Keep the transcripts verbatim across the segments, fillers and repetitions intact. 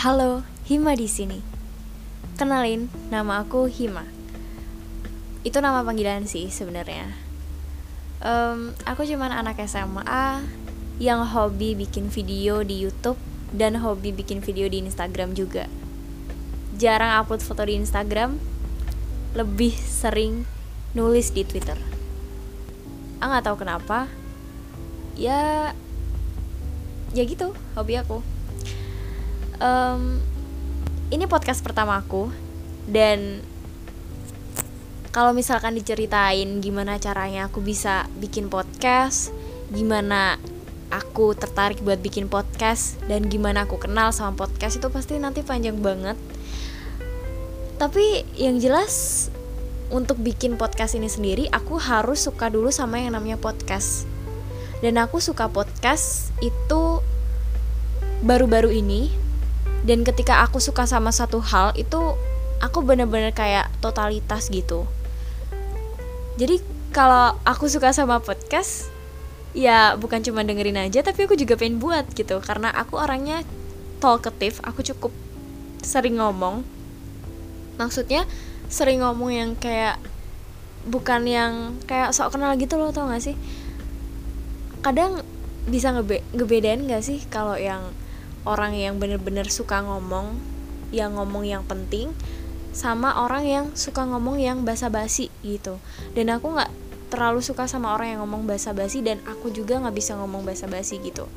Halo, Hima di sini. Kenalin, nama aku Hima. Itu nama panggilan sih sebenarnya. Um, aku cuman anak S M A yang hobi bikin video di YouTube dan hobi bikin video di Instagram juga. Jarang upload foto di Instagram, lebih sering nulis di Twitter. Ah nggak tahu kenapa. Ya, ya gitu hobi aku. Um, ini podcast pertama aku, dan kalau misalkan diceritain gimana caranya aku bisa bikin podcast, gimana aku tertarik buat bikin podcast, dan gimana aku kenal sama podcast, itu pasti nanti panjang banget. Tapi yang jelas untuk bikin podcast ini sendiri, aku harus suka dulu sama yang namanya podcast. Dan aku suka podcast itu baru-baru ini. Dan ketika aku suka sama satu hal, itu aku bener-bener kayak totalitas gitu. Jadi kalau aku suka sama podcast, ya bukan cuma dengerin aja, tapi aku juga pengen buat gitu. Karena aku orangnya talkative, aku cukup sering ngomong. Maksudnya sering ngomong yang kayak, bukan yang kayak sok kenal gitu loh, tau gak sih? Kadang bisa ngebe- ngebedain gak sih kalau yang orang yang benar-benar suka ngomong, yang ngomong yang penting, sama orang yang suka ngomong yang basa-basi gitu. Dan aku nggak terlalu suka sama orang yang ngomong basa-basi, dan aku juga nggak bisa ngomong basa-basi gitu.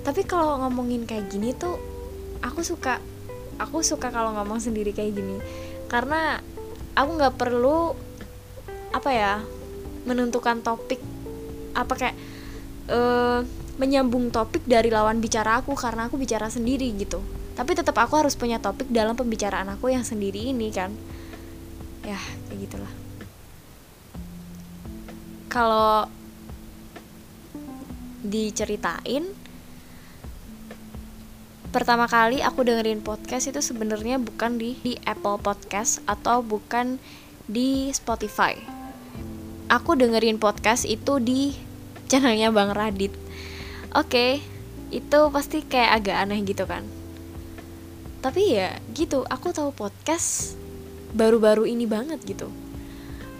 Tapi kalau ngomongin kayak gini tuh, aku suka, aku suka kalau ngomong sendiri kayak gini, karena aku nggak perlu apa ya menentukan topik, apa kayak uh, menyambung topik dari lawan bicara aku, karena aku bicara sendiri gitu. Tapi tetap aku harus punya topik dalam pembicaraan aku yang sendiri ini kan. Ya, kayak gitulah. Kalau diceritain, pertama kali aku dengerin podcast itu sebenarnya bukan di, di Apple Podcast atau bukan di Spotify. Aku dengerin podcast itu di channelnya Bang Radit. Oke, okay, itu pasti kayak agak aneh gitu kan. Tapi ya gitu, aku tahu podcast baru-baru ini banget gitu.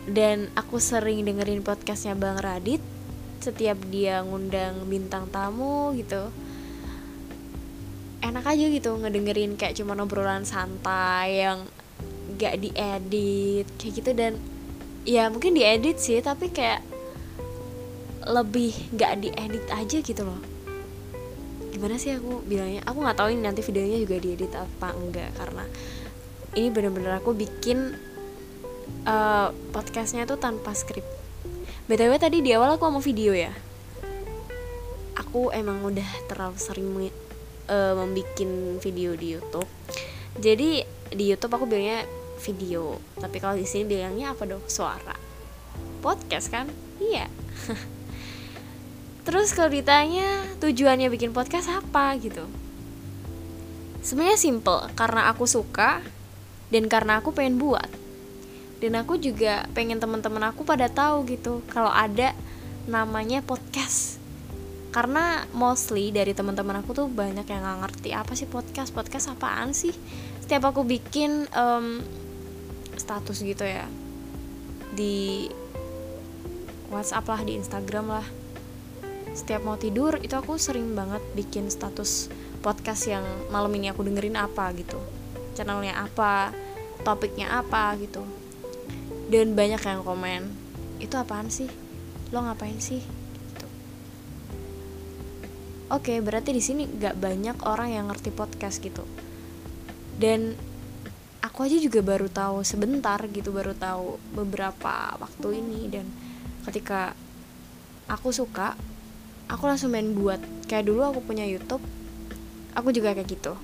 Dan aku sering dengerin podcastnya Bang Radit setiap dia ngundang bintang tamu gitu. Enak aja gitu ngedengerin kayak cuma obrolan santai yang gak diedit kayak gitu. Dan ya mungkin diedit sih, tapi kayak lebih gak diedit aja gitu loh. Gimana sih aku bilangnya, aku gak tahu ini nanti videonya juga diedit apa enggak, karena ini bener-bener aku bikin uh, podcastnya tuh tanpa skrip. B T W tadi di awal aku ngomong video ya, aku emang udah terlalu sering me- uh, membikin video di YouTube. Jadi di YouTube aku bilangnya video, tapi kalau di sini bilangnya apa dong, suara podcast kan. Iya. Terus kalau ditanya tujuannya bikin podcast apa gitu, sebenarnya simple, karena aku suka dan karena aku pengen buat. Dan aku juga pengen teman-teman aku pada tahu gitu kalau ada namanya podcast. Karena mostly dari teman-teman aku tuh banyak yang nggak ngerti apa sih podcast, podcast apaan sih. Setiap aku bikin um, status gitu ya di WhatsApp lah, di Instagram lah, setiap mau tidur itu aku sering banget bikin status podcast yang malam ini aku dengerin apa gitu, channelnya apa, topiknya apa gitu. Dan banyak yang komen, itu apaan sih, lo ngapain sih gitu. Oke, berarti di sini gak banyak orang yang ngerti podcast gitu. Dan aku aja juga baru tahu sebentar gitu, baru tahu beberapa waktu ini. Dan ketika aku suka, aku langsung main buat. Kayak dulu aku punya YouTube, aku juga kayak gitu.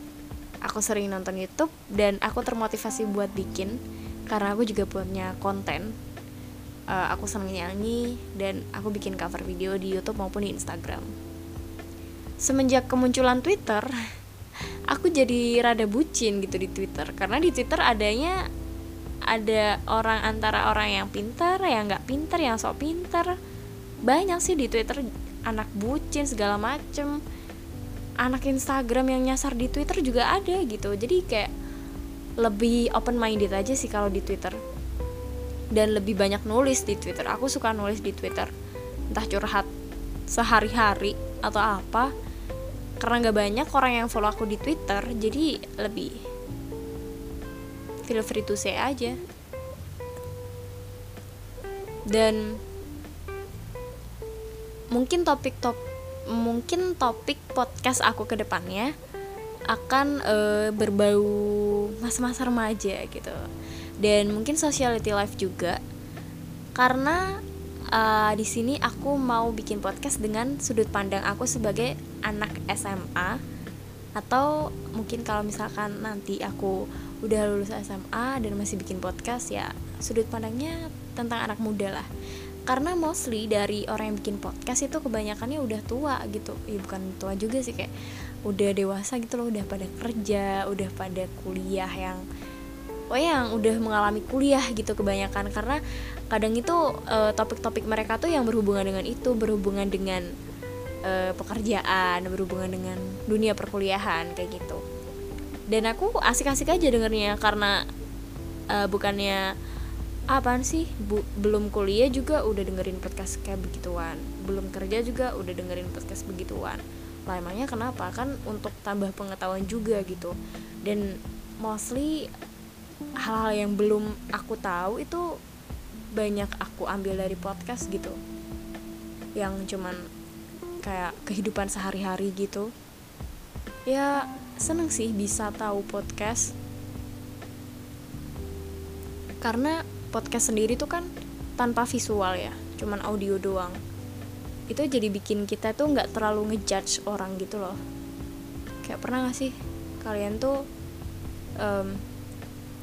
Aku sering nonton YouTube dan aku termotivasi buat bikin, karena aku juga punya konten. uh, Aku seneng nyanyi dan aku bikin cover video di YouTube maupun di Instagram. Semenjak kemunculan Twitter, aku jadi rada bucin gitu di Twitter. Karena di Twitter adanya ada orang antara orang yang pintar, yang nggak pintar, yang sok pintar. Banyak sih di Twitter anak bucin segala macem. anak Instagram yang nyasar di Twitter juga ada gitu. Jadi kayak lebih open minded aja sih kalau di Twitter, dan lebih banyak nulis di Twitter. Aku suka nulis di Twitter, entah curhat sehari-hari atau apa, karena gak banyak orang yang follow aku di Twitter, jadi lebih feel free to say aja. Dan mungkin topik top mungkin topik podcast aku ke depannya akan e, berbau masa-masa remaja gitu, dan mungkin sociality life juga, karena e, di sini aku mau bikin podcast dengan sudut pandang aku sebagai anak S M A, atau mungkin kalau misalkan nanti aku udah lulus S M A dan masih bikin podcast, ya sudut pandangnya tentang anak muda lah. Karena mostly dari orang yang bikin podcast itu kebanyakannya udah tua gitu. Ya bukan tua juga sih, kayak udah dewasa gitu loh, udah pada kerja, udah pada kuliah yang oh yang udah mengalami kuliah gitu kebanyakan. Karena kadang itu e, topik-topik mereka tuh yang berhubungan dengan itu, berhubungan dengan e, pekerjaan, berhubungan dengan dunia perkuliahan kayak gitu. Dan aku asik-asik aja dengernya, karena e, bukannya apaan sih, Bu, belum kuliah juga udah dengerin podcast kayak begituan, belum kerja juga udah dengerin podcast begituan. Lah emangnya kenapa? Kan untuk tambah pengetahuan juga gitu. Dan mostly hal-hal yang belum aku tahu itu banyak aku ambil dari podcast gitu, yang cuman kayak kehidupan sehari-hari gitu. Ya seneng sih bisa tahu podcast, karena podcast sendiri tuh kan tanpa visual ya, cuman audio doang. Itu jadi bikin kita tuh gak terlalu ngejudge orang gitu loh. Kayak pernah gak sih kalian tuh um,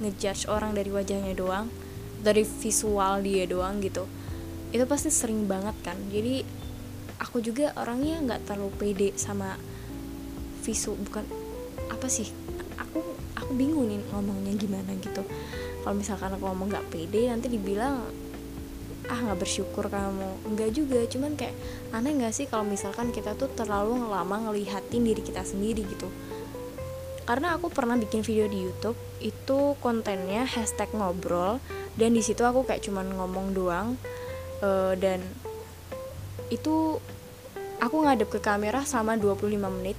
ngejudge orang dari wajahnya doang, dari visual dia doang gitu? Itu pasti sering banget kan. Jadi aku juga orangnya gak terlalu pede sama visual. Bukan, apa sih, Aku aku bingung nih ngomongnya gimana gitu. Kalau misalkan aku ngomong gak pede, nanti dibilang ah gak bersyukur kamu. Enggak juga, cuman kayak aneh gak sih kalau misalkan kita tuh terlalu lama ngelihatin diri kita sendiri gitu. Karena aku pernah bikin video di YouTube, itu kontennya hashtag ngobrol, dan disitu aku kayak cuman ngomong doang. e, Dan itu aku ngadep ke kamera selama dua puluh lima menit,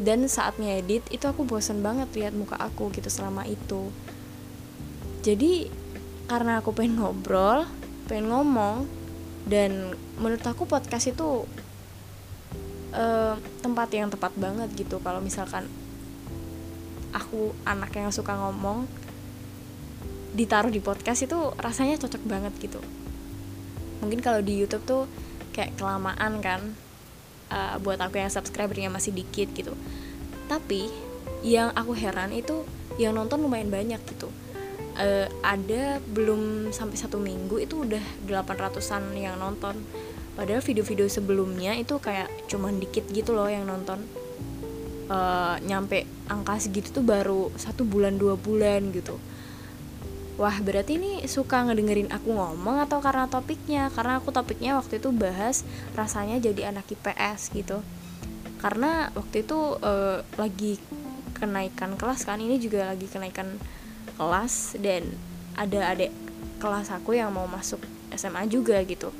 dan saat ngedit itu aku bosen banget lihat muka aku gitu selama itu. Jadi karena aku pengen ngobrol, pengen ngomong, dan menurut aku podcast itu eh, tempat yang tepat banget gitu. Kalau misalkan aku anak yang suka ngomong, ditaruh di podcast itu rasanya cocok banget gitu. Mungkin kalau di YouTube tuh kayak kelamaan kan, eh, buat aku yang subscribernya masih dikit gitu. Tapi yang aku heran itu yang nonton lumayan banyak gitu. Uh, ada belum sampai satu minggu itu udah delapan ratusan yang nonton, padahal video-video sebelumnya itu kayak cuman dikit gitu loh yang nonton. Uh, nyampe angka segitu tuh baru satu bulan dua bulan gitu. Wah, berarti ini suka ngedengerin aku ngomong atau karena topiknya? Karena aku topiknya waktu itu bahas rasanya jadi anak I P S gitu, karena waktu itu uh, lagi kenaikan kelas kan, ini juga lagi kenaikan kelas, dan ada adik kelas aku yang mau masuk S M A juga gitu.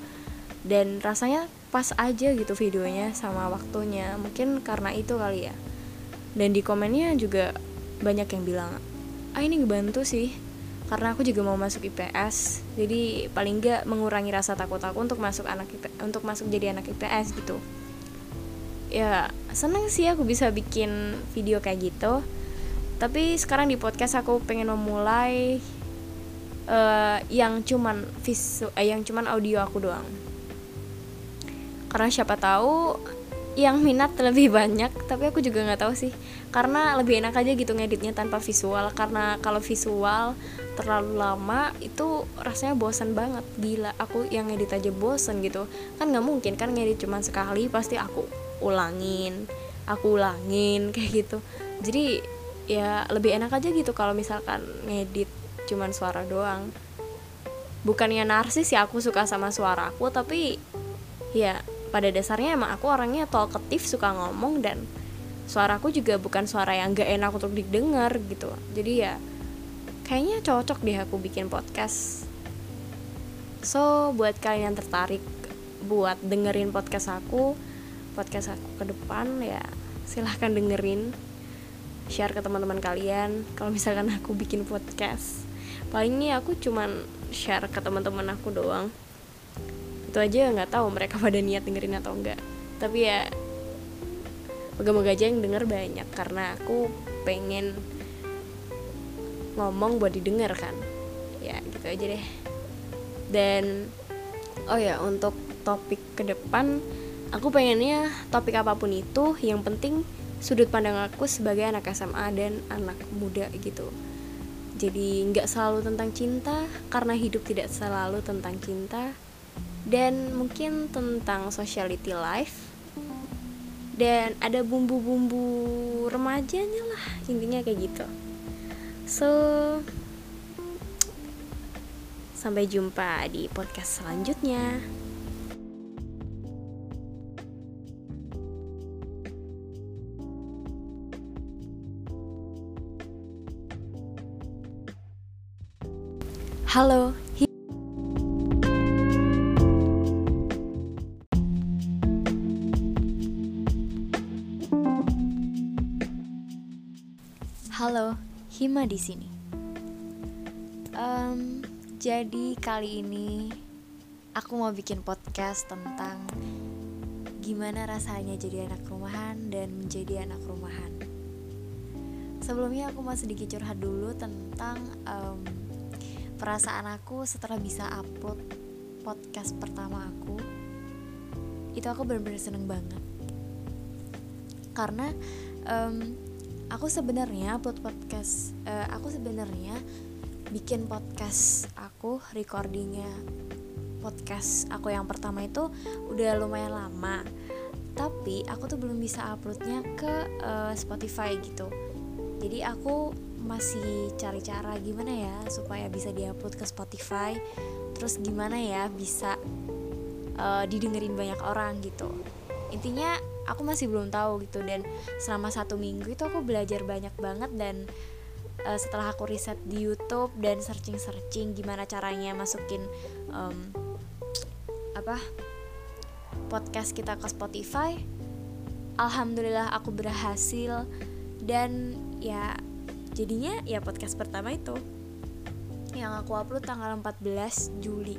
Dan rasanya pas aja gitu videonya sama waktunya, mungkin karena itu kali ya. Dan di komennya juga banyak yang bilang ah ini ngebantu sih, karena aku juga mau masuk I P S, jadi paling gak mengurangi rasa takut aku untuk masuk anak I P S, untuk masuk jadi anak I P S gitu. Ya seneng sih aku bisa bikin video kayak gitu. Tapi sekarang di podcast aku pengen memulai uh, yang cuman visu, eh, yang cuman audio aku doang. Karena siapa tahu yang minat lebih banyak, tapi aku juga nggak tahu sih. Karena lebih enak aja gitu ngeditnya tanpa visual, karena kalau visual terlalu lama itu rasanya bosan banget. Gila, aku yang ngedit aja bosan gitu. Kan nggak mungkin kan ngedit cuman sekali, pasti aku ulangin, aku ulangin kayak gitu. Jadi ya lebih enak aja gitu kalau misalkan ngedit cuman suara doang. Bukannya narsis ya, aku suka sama suara aku, tapi ya pada dasarnya emang aku orangnya talkative, suka ngomong, dan suaraku juga bukan suara yang gak enak untuk didengar gitu. Jadi ya kayaknya cocok deh aku bikin podcast. So buat kalian yang tertarik buat dengerin podcast aku podcast aku ke depan, ya silahkan dengerin, share ke teman-teman kalian. Kalau misalkan aku bikin podcast, palingnya aku cuman share ke teman-teman aku doang. Itu aja, nggak tahu mereka pada niat dengerin atau enggak. Tapi ya moga-moga aja yang denger banyak, karena aku pengen ngomong buat didengar kan. Ya gitu aja deh. Dan oh ya, untuk topik ke depan, aku pengennya topik apapun itu, yang penting sudut pandang aku sebagai anak S M A dan anak muda gitu. Jadi gak selalu tentang cinta, karena hidup tidak selalu tentang cinta. Dan mungkin tentang sociality life, dan ada bumbu-bumbu remajanya lah, intinya kayak gitu. So sampai jumpa di podcast selanjutnya. Halo. Hi- Halo, Hima di sini. Um, jadi kali ini aku mau bikin podcast tentang gimana rasanya jadi anak rumahan dan menjadi anak rumahan. Sebelumnya aku mau sedikit curhat dulu tentang um, perasaan aku setelah bisa upload podcast pertama aku. Itu aku benar-benar seneng banget, karena um, aku sebenarnya upload podcast, uh, aku sebenarnya bikin podcast aku, recordingnya podcast aku yang pertama itu udah lumayan lama, tapi aku tuh belum bisa uploadnya ke uh, Spotify gitu. Jadi aku masih cari cara gimana ya supaya bisa diupload ke Spotify, terus gimana ya bisa uh, didengerin banyak orang gitu. Intinya aku masih belum tahu gitu, dan selama satu minggu itu aku belajar banyak banget. Dan uh, setelah aku riset di YouTube dan searching-searching gimana caranya masukin um, apa podcast kita ke Spotify, alhamdulillah aku berhasil. Dan ya jadinya ya podcast pertama itu yang aku upload tanggal empat belas Juli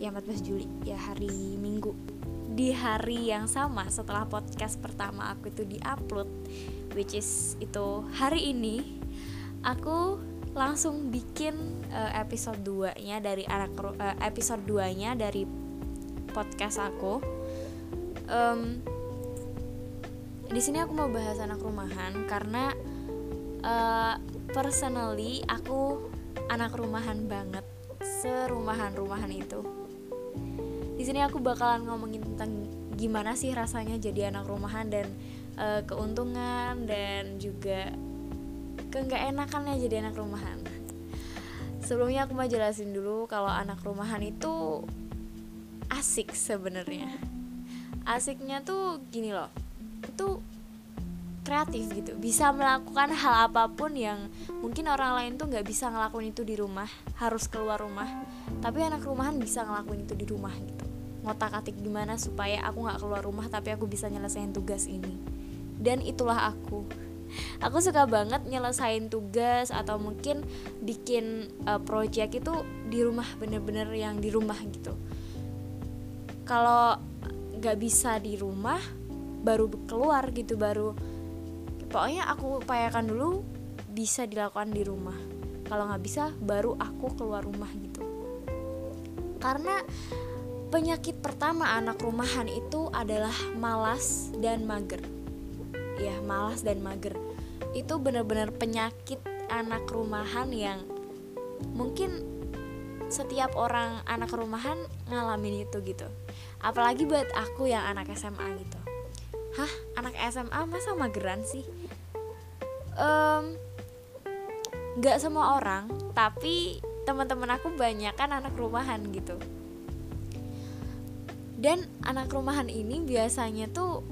ya empat belas Juli, ya hari Minggu. Di hari yang sama setelah podcast pertama aku itu diupload, which is itu hari ini, aku langsung bikin uh, episode duanya dari anak uh, episode duanya dari podcast aku. Um, di sini aku mau bahas anak rumahan, karena Uh, personally aku anak rumahan banget, serumahan-rumahan itu. Di sini aku bakalan ngomongin tentang gimana sih rasanya jadi anak rumahan, dan uh, keuntungan dan juga keenggak-enakannya jadi anak rumahan. Sebelumnya aku mau jelasin dulu kalau anak rumahan itu asik sebenarnya. Asiknya tuh gini loh, itu kreatif gitu, bisa melakukan hal apapun yang mungkin orang lain tuh nggak bisa ngelakuin itu di rumah, harus keluar rumah. Tapi anak rumahan bisa ngelakuin itu di rumah gitu, ngotak-atik gimana supaya aku nggak keluar rumah tapi aku bisa nyelesain tugas ini. Dan itulah aku. Aku suka banget nyelesain tugas atau mungkin bikin uh, project itu di rumah, bener-bener yang di rumah gitu. Kalau nggak bisa di rumah, baru keluar gitu, baru pokoknya aku upayakan dulu bisa dilakukan di rumah. Kalau nggak bisa, baru aku keluar rumah gitu. Karena penyakit pertama anak rumahan itu adalah malas dan mager. Ya, malas dan mager itu benar-benar penyakit anak rumahan yang mungkin setiap orang anak rumahan ngalamin itu gitu. Apalagi buat aku yang anak S M A gitu. Hah, anak S M A masa mageran sih? Um, gak semua orang, tapi teman-teman aku banyak kan anak rumahan gitu. Dan anak rumahan ini biasanya tuh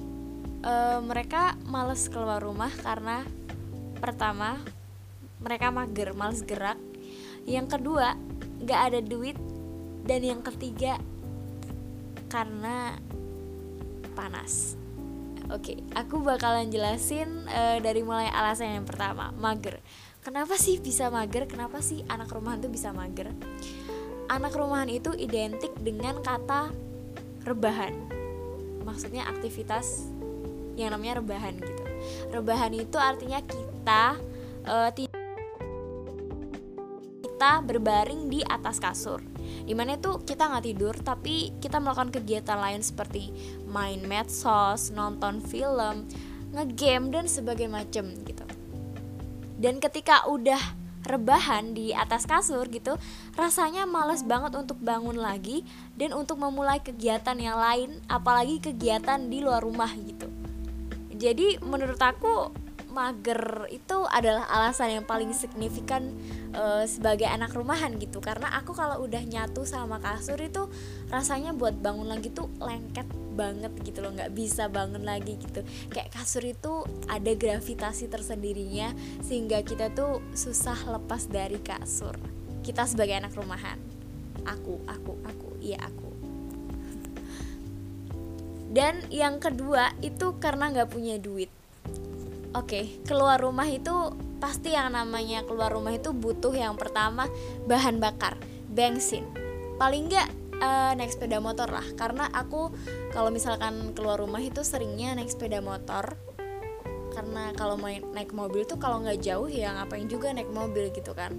e, mereka malas keluar rumah karena pertama mereka mager, malas gerak, yang kedua nggak ada duit, dan yang ketiga karena panas. Oke, aku bakalan jelasin e, dari mulai alasan yang pertama, mager. Kenapa sih bisa mager? Kenapa sih anak rumahan tuh bisa mager? Anak rumahan itu identik dengan kata rebahan. Maksudnya aktivitas yang namanya rebahan gitu. Rebahan itu artinya kita uh, ti- kita berbaring di atas kasur. Dimana itu kita nggak tidur, tapi kita melakukan kegiatan lain seperti main medsos, nonton film, ngegame dan sebagainya macam gitu. Dan ketika udah rebahan di atas kasur gitu, rasanya malas banget untuk bangun lagi dan untuk memulai kegiatan yang lain, apalagi kegiatan di luar rumah gitu. Jadi menurut aku mager itu adalah alasan yang paling signifikan e, sebagai anak rumahan gitu. Karena aku kalau udah nyatu sama kasur itu rasanya buat bangun lagi tuh lengket banget gitu loh, nggak bisa bangun lagi gitu. Kayak kasur itu ada gravitasi tersendirinya sehingga kita tuh susah lepas dari kasur. Kita sebagai anak rumahan, aku, aku, aku, iya aku. Dan yang kedua itu karena nggak punya duit. Oke, keluar rumah itu pasti, yang namanya keluar rumah itu butuh yang pertama bahan bakar, bensin. Paling enggak Uh, naik sepeda motor lah, karena aku kalau misalkan keluar rumah itu seringnya naik sepeda motor, karena kalau main, naik mobil tuh kalau nggak jauh ya ngapain juga naik mobil gitu kan.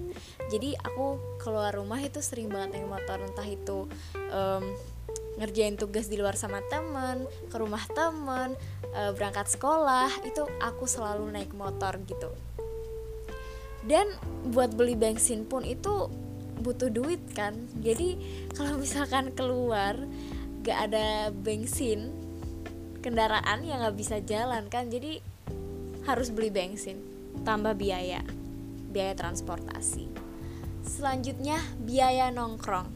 Jadi aku keluar rumah itu sering banget naik motor, entah itu um, ngerjain tugas di luar sama temen, ke rumah temen, uh, berangkat sekolah, itu aku selalu naik motor gitu. Dan buat beli bensin pun itu butuh duit kan. Jadi kalau misalkan keluar gak ada bensin, kendaraan ya gak bisa jalan kan. Jadi harus beli bensin, tambah biaya biaya transportasi. Selanjutnya biaya nongkrong.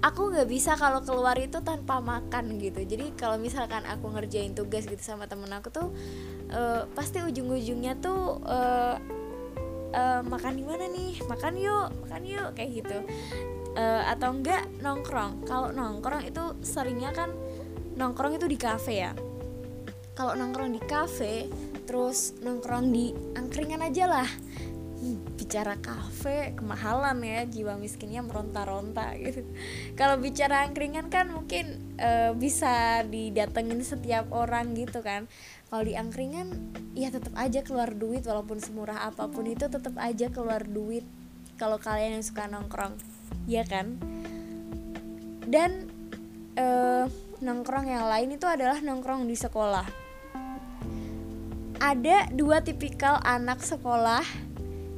Aku gak bisa kalau keluar itu tanpa makan gitu. Jadi kalau misalkan aku ngerjain tugas gitu sama temen aku tuh uh, pasti ujung-ujungnya tuh uh, Uh, makan di mana nih, makan yuk, makan yuk kayak gitu. Uh, atau enggak nongkrong. Kalau nongkrong itu seringnya kan nongkrong itu di kafe ya. Kalau nongkrong di kafe, terus nongkrong di angkringan aja lah. Hmm, bicara kafe kemahalan ya, jiwa miskinnya meronta-ronta gitu. Kalau bicara angkringan kan mungkin uh, bisa didatengin setiap orang gitu kan. Kalau di angkringan ya tetap aja keluar duit, walaupun semurah apapun itu tetap aja keluar duit kalau kalian yang suka nongkrong, ya kan? Dan eh, nongkrong yang lain itu adalah nongkrong di sekolah. Ada dua tipikal anak sekolah.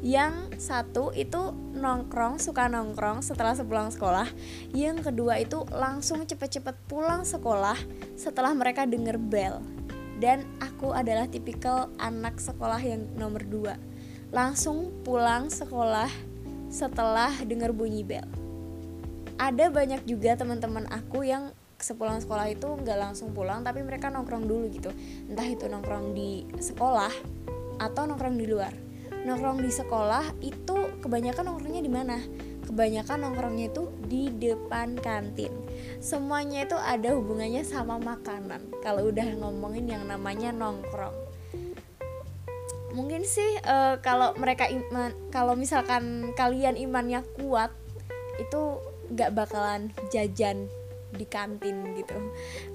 Yang satu itu nongkrong, suka nongkrong setelah sepulang sekolah. Yang kedua itu langsung cepet-cepet pulang sekolah setelah mereka denger bel. Dan aku adalah tipikal anak sekolah yang nomor dua, langsung pulang sekolah setelah dengar bunyi bel. Ada banyak juga teman-teman aku yang sepulang sekolah itu gak langsung pulang, tapi mereka nongkrong dulu gitu. Entah itu nongkrong di sekolah atau nongkrong di luar. Nongkrong di sekolah itu kebanyakan nongkrongnya di mana? Kebanyakan nongkrongnya itu di depan kantin. Semuanya itu ada hubungannya sama makanan kalau udah ngomongin yang namanya nongkrong. Mungkin sih e, kalau mereka iman, kalau misalkan kalian imannya kuat itu gak bakalan jajan di kantin gitu.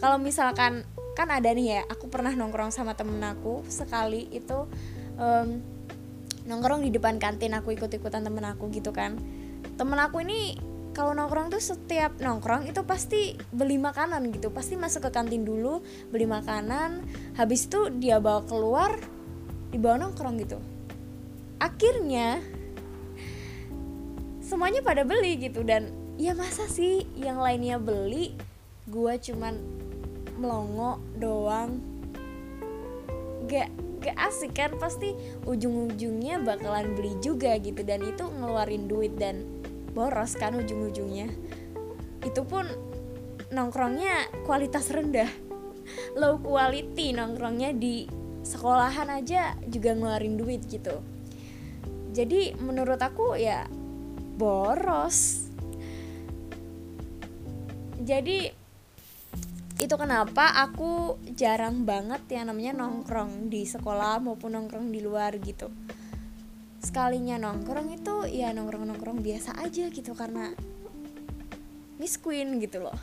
Kalau misalkan kan ada nih ya, aku pernah nongkrong sama temen aku sekali itu e, nongkrong di depan kantin, aku ikut-ikutan temen aku gitu kan. Temen aku ini kalau nongkrong tuh setiap nongkrong itu pasti beli makanan gitu. Pasti masuk ke kantin dulu, beli makanan, habis itu dia bawa keluar, dibawa nongkrong gitu. Akhirnya semuanya pada beli gitu. Dan ya masa sih yang lainnya beli, gua cuman melongo doang. Gak gak asik kan, pasti ujung-ujungnya bakalan beli juga gitu. Dan itu ngeluarin duit dan boros kan ujung-ujungnya. Itu pun nongkrongnya kualitas rendah. low quality nongkrongnya di sekolahan aja juga ngeluarin duit gitu. Jadi menurut aku ya boros. Jadi itu kenapa aku jarang banget ya namanya nongkrong di sekolah maupun nongkrong di luar gitu. Sekalinya nongkrong itu ya nongkrong-nongkrong biasa aja gitu karena Miss Queen gitu loh.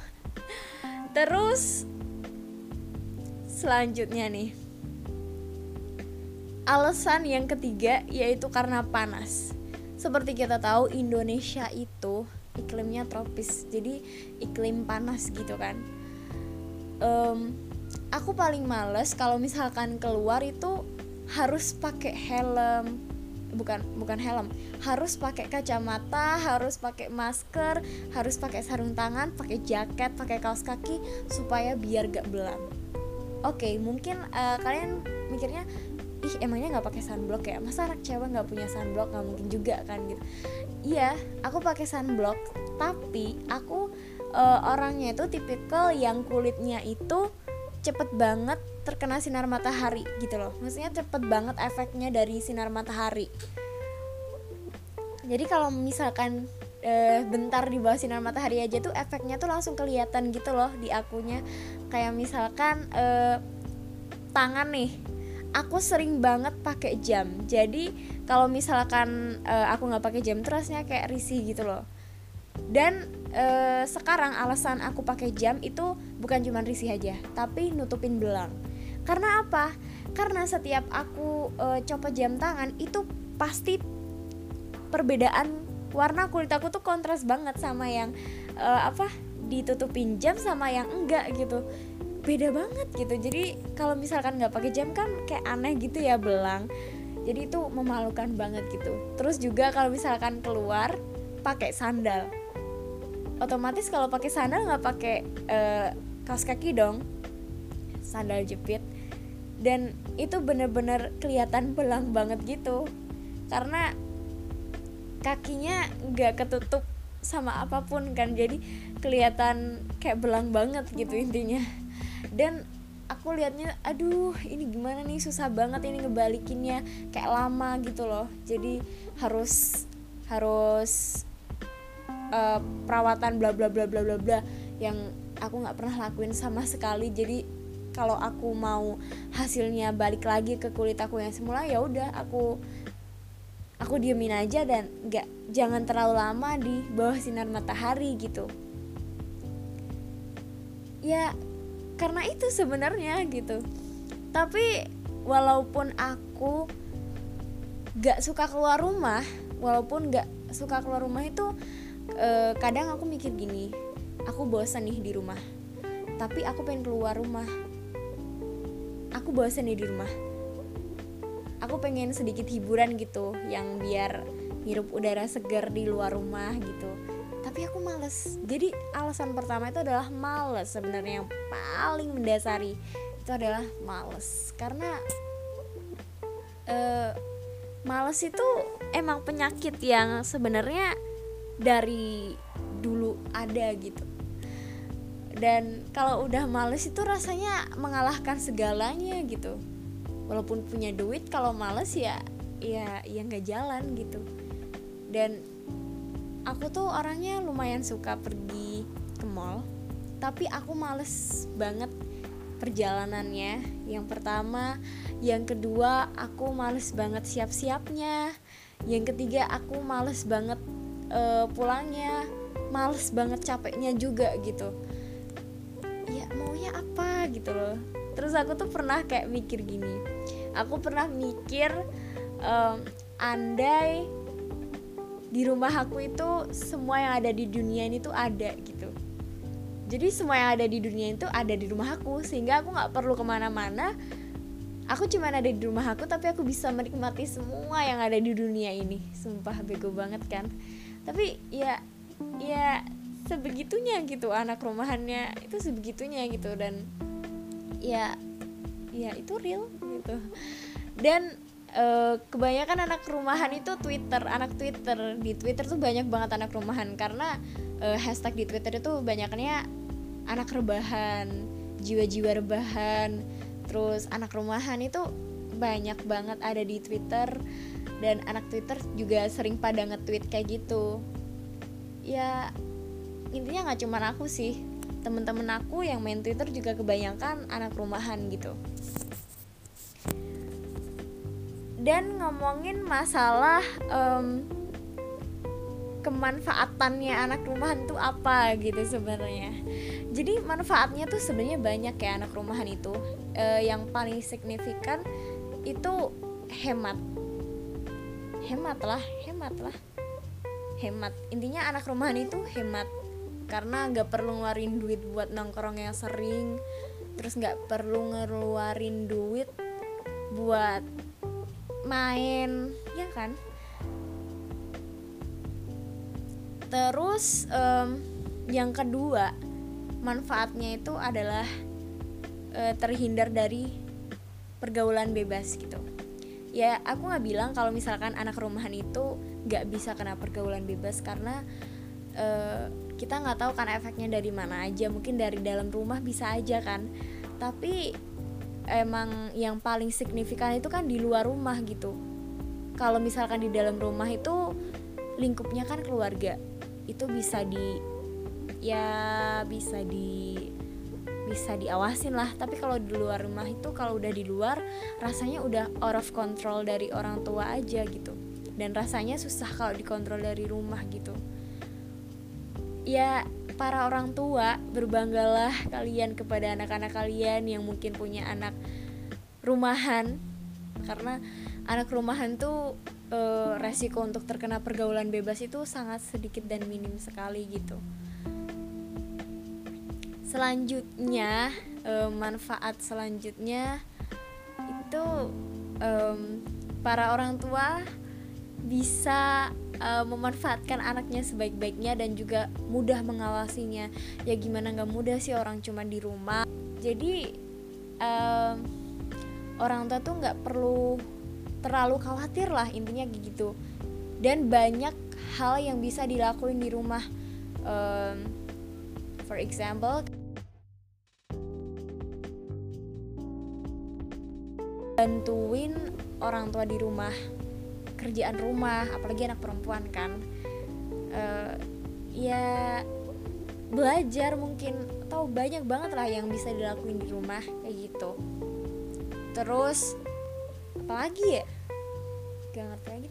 Terus selanjutnya nih, alasan yang ketiga yaitu karena panas. Seperti kita tahu Indonesia itu iklimnya tropis, jadi iklim panas gitu kan. um, Aku paling males kalau misalkan keluar itu harus pakai helm, bukan bukan helm, harus pakai kacamata, harus pakai masker, harus pakai sarung tangan, pakai jaket, pakai kaos kaki supaya biar gak belang. Oke, mungkin uh, kalian mikirnya, ih emangnya nggak pakai sunblock ya? Masa anak cewek nggak punya sunblock? Nggak mungkin juga kan gitu. Iya, aku pakai sunblock, tapi aku uh, orangnya itu tipikal yang kulitnya itu cepet banget terkena sinar matahari gitu loh. Maksudnya cepet banget efeknya dari sinar matahari. Jadi kalau misalkan e, bentar di bawah sinar matahari aja tuh efeknya tuh langsung kelihatan gitu loh di akunya. Kayak misalkan e, tangan nih, aku sering banget pakai jam. Jadi kalau misalkan e, aku nggak pakai jam terusnya kayak risih gitu loh. Dan eh, sekarang alasan aku pakai jam itu bukan cuma risih aja, tapi nutupin belang. Karena apa? Karena setiap aku eh, copot jam tangan itu pasti perbedaan warna kulit aku tuh kontras banget sama yang eh, apa ditutupin jam sama yang enggak gitu. Beda banget gitu. Jadi kalau misalkan nggak pakai jam kan kayak aneh gitu ya belang. Jadi itu memalukan banget gitu. Terus juga kalau misalkan keluar pakai sandal, otomatis kalau pakai sandal nggak pakai uh, kaos kaki dong, sandal jepit, dan itu bener-bener kelihatan belang banget gitu karena kakinya nggak ketutup sama apapun kan, jadi kelihatan kayak belang banget gitu intinya. Dan aku liatnya, aduh ini gimana nih, susah banget ini ngebalikinnya, kayak lama gitu loh. Jadi harus harus Uh, perawatan bla bla bla bla bla bla yang aku nggak pernah lakuin sama sekali. Jadi kalau aku mau hasilnya balik lagi ke kulit aku yang semula, ya udah aku aku diemin aja dan nggak jangan terlalu lama di bawah sinar matahari gitu. Ya karena itu sebenarnya gitu. Tapi walaupun aku nggak suka keluar rumah, walaupun nggak suka keluar rumah itu, Uh, kadang aku mikir gini, aku bosan nih di rumah, tapi aku pengen keluar rumah. Aku bosan nih di rumah, aku pengen sedikit hiburan gitu, yang biar ngirup udara segar di luar rumah gitu. Tapi aku males. Jadi alasan pertama itu adalah males. Sebenarnya yang paling mendasari itu adalah males. Karena uh, males itu emang penyakit yang sebenarnya dari dulu ada gitu. Dan kalau udah males itu rasanya mengalahkan segalanya gitu. Walaupun punya duit, kalau males ya ya ya nggak jalan gitu. Dan aku tuh orangnya lumayan suka pergi ke mall, tapi aku males banget perjalanannya. Yang pertama, yang kedua aku males banget siap-siapnya. Yang ketiga aku males banget Uh, pulangnya, males banget capeknya juga gitu. Ya maunya apa gitu loh. Terus aku tuh pernah kayak mikir gini, aku pernah mikir um, andai di rumah aku itu semua yang ada di dunia ini tuh ada gitu. Jadi semua yang ada di dunia itu ada di rumah aku, sehingga aku gak perlu kemana-mana. Aku cuma ada di rumah aku, tapi aku bisa menikmati semua yang ada di dunia ini. Sumpah bego banget kan. Tapi ya ya sebegitunya gitu, anak rumahannya itu sebegitunya gitu. Dan ya ya itu real gitu. Dan e, kebanyakan anak rumahan itu Twitter, anak Twitter. Di Twitter tuh banyak banget anak rumahan karena e, hashtag di Twitter itu banyakannya anak rebahan, jiwa-jiwa rebahan, terus anak rumahan itu banyak banget ada di Twitter, dan anak Twitter juga sering pada nge-tweet kayak gitu. Ya intinya nggak cuma aku sih, temen-temen aku yang main Twitter juga kebanyakan anak rumahan gitu. Dan ngomongin masalah um, kemanfaatannya anak rumahan tuh apa gitu sebenarnya. Jadi manfaatnya tuh sebenarnya banyak ya anak rumahan itu. E, yang paling signifikan itu hemat, hemat lah, hemat lah, hemat. Intinya anak rumahan itu hemat karena nggak perlu ngeluarin duit buat nongkrong yang sering, terus nggak perlu ngeluarin duit buat main, ya kan? Terus um, yang kedua manfaatnya itu adalah uh, terhindar dari pergaulan bebas gitu. Ya aku nggak bilang kalau misalkan anak rumahan itu nggak bisa kena pergaulan bebas karena uh, kita nggak tahu kan efeknya dari mana aja. Mungkin dari dalam rumah bisa aja kan. Tapi emang yang paling signifikan itu kan di luar rumah gitu. Kalau misalkan di dalam rumah itu lingkupnya kan keluarga, itu bisa di ya bisa di bisa diawasin lah. Tapi kalau di luar rumah itu, kalau udah di luar rasanya udah out of control dari orang tua aja gitu, dan rasanya susah kalau dikontrol dari rumah gitu. Ya para orang tua, berbanggalah kalian kepada anak-anak kalian yang mungkin punya anak rumahan, karena anak rumahan tuh e, resiko untuk terkena pergaulan bebas itu sangat sedikit dan minim sekali gitu. Selanjutnya e, manfaat selanjutnya itu e, para orang tua bisa Uh, memanfaatkan anaknya sebaik-baiknya dan juga mudah mengawasinya. Ya gimana gak mudah sih, orang cuma di rumah. Jadi uh, orang tua tuh gak perlu terlalu khawatir lah, intinya gitu. Dan banyak hal yang bisa dilakuin di rumah. um, For example, bantuin orang tua di rumah, kerjaan rumah, apalagi anak perempuan kan. Uh, ya belajar mungkin, atau banyak banget lah yang bisa dilakuin di rumah kayak gitu. Terus apalagi ya? Gak ngerti lagi.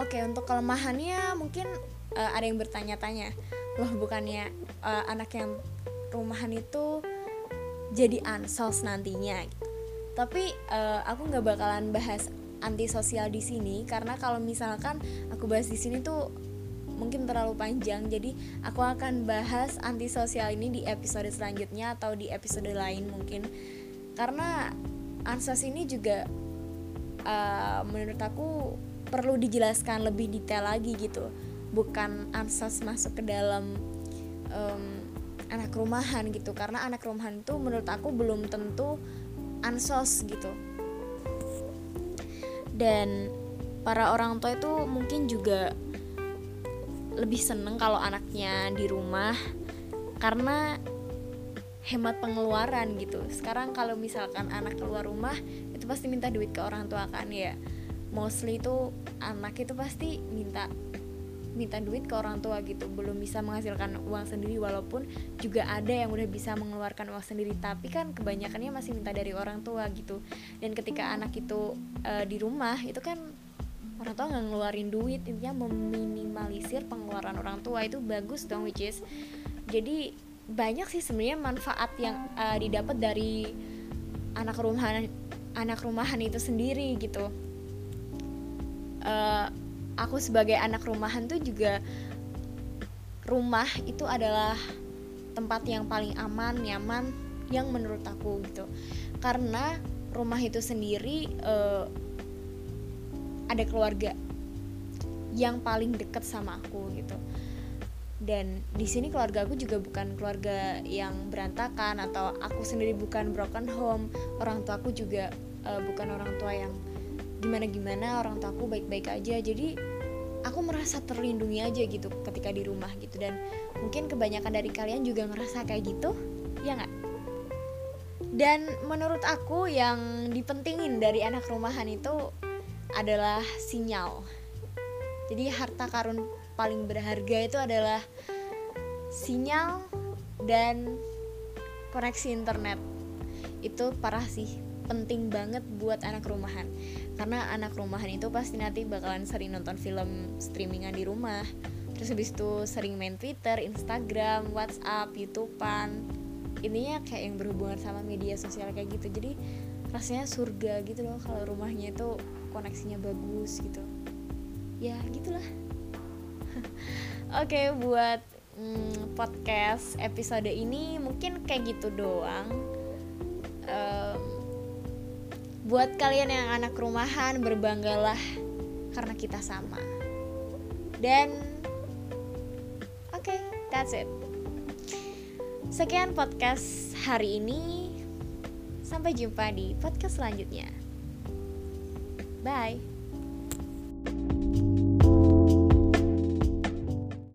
Oke, untuk kelemahannya mungkin uh, ada yang bertanya-tanya, loh bukannya uh, anak yang rumahan itu jadi ansos nantinya gitu. Tapi uh, aku nggak bakalan bahas antisosial di sini, karena kalau misalkan aku bahas di sini tuh mungkin terlalu panjang. Jadi aku akan bahas antisosial ini di episode selanjutnya atau di episode lain mungkin, karena ansos ini juga uh, menurut aku perlu dijelaskan lebih detail lagi gitu. Bukan ansos masuk ke dalam um, anak rumahan gitu, karena anak rumahan tuh menurut aku belum tentu ansos gitu. Dan para orang tua itu mungkin juga lebih seneng kalau anaknya di rumah karena hemat pengeluaran gitu. Sekarang kalau misalkan anak keluar rumah itu pasti minta duit ke orang tua kan ya. Mostly itu anak itu pasti minta minta duit ke orang tua gitu. Belum bisa menghasilkan uang sendiri, walaupun juga ada yang udah bisa mengeluarkan uang sendiri, tapi kan kebanyakannya masih minta dari orang tua gitu. Dan ketika anak itu e, di rumah itu kan orang tua nggak ngeluarin duit, intinya meminimalisir pengeluaran orang tua, itu bagus dong, which is. Jadi banyak sih sebenarnya manfaat yang e, didapat dari anak rumahan anak rumahan itu sendiri gitu. E, aku sebagai anak rumahan tuh juga, rumah itu adalah tempat yang paling aman, nyaman yang menurut aku gitu. Karena rumah itu sendiri uh, ada keluarga yang paling deket sama aku gitu. Dan di sini keluarga aku juga bukan keluarga yang berantakan, atau aku sendiri bukan broken home. Orang tua aku juga uh, bukan orang tua yang gimana-gimana, orang tua aku baik-baik aja. Jadi aku merasa terlindungi aja gitu ketika di rumah gitu. Dan mungkin kebanyakan dari kalian juga ngerasa kayak gitu, ya gak? Dan menurut aku yang dipentingin dari anak rumahan itu adalah sinyal. Jadi harta karun paling berharga itu adalah sinyal dan koneksi internet. Itu parah sih, penting banget buat anak rumahan. Karena anak rumahan itu pasti nanti bakalan sering nonton film streamingan di rumah. Terus habis itu sering main Twitter, Instagram, WhatsApp, YouTube-an. Intinya kayak yang berhubungan sama media sosial kayak gitu. Jadi rasanya surga gitu loh kalau rumahnya itu koneksinya bagus gitu. Ya gitulah. Oke, okay, buat mm, podcast episode ini mungkin kayak gitu doang. um, Buat kalian yang anak rumahan, berbanggalah karena kita sama. Dan Oke, okay, that's it. Sekian podcast hari ini. Sampai jumpa di podcast selanjutnya. Bye.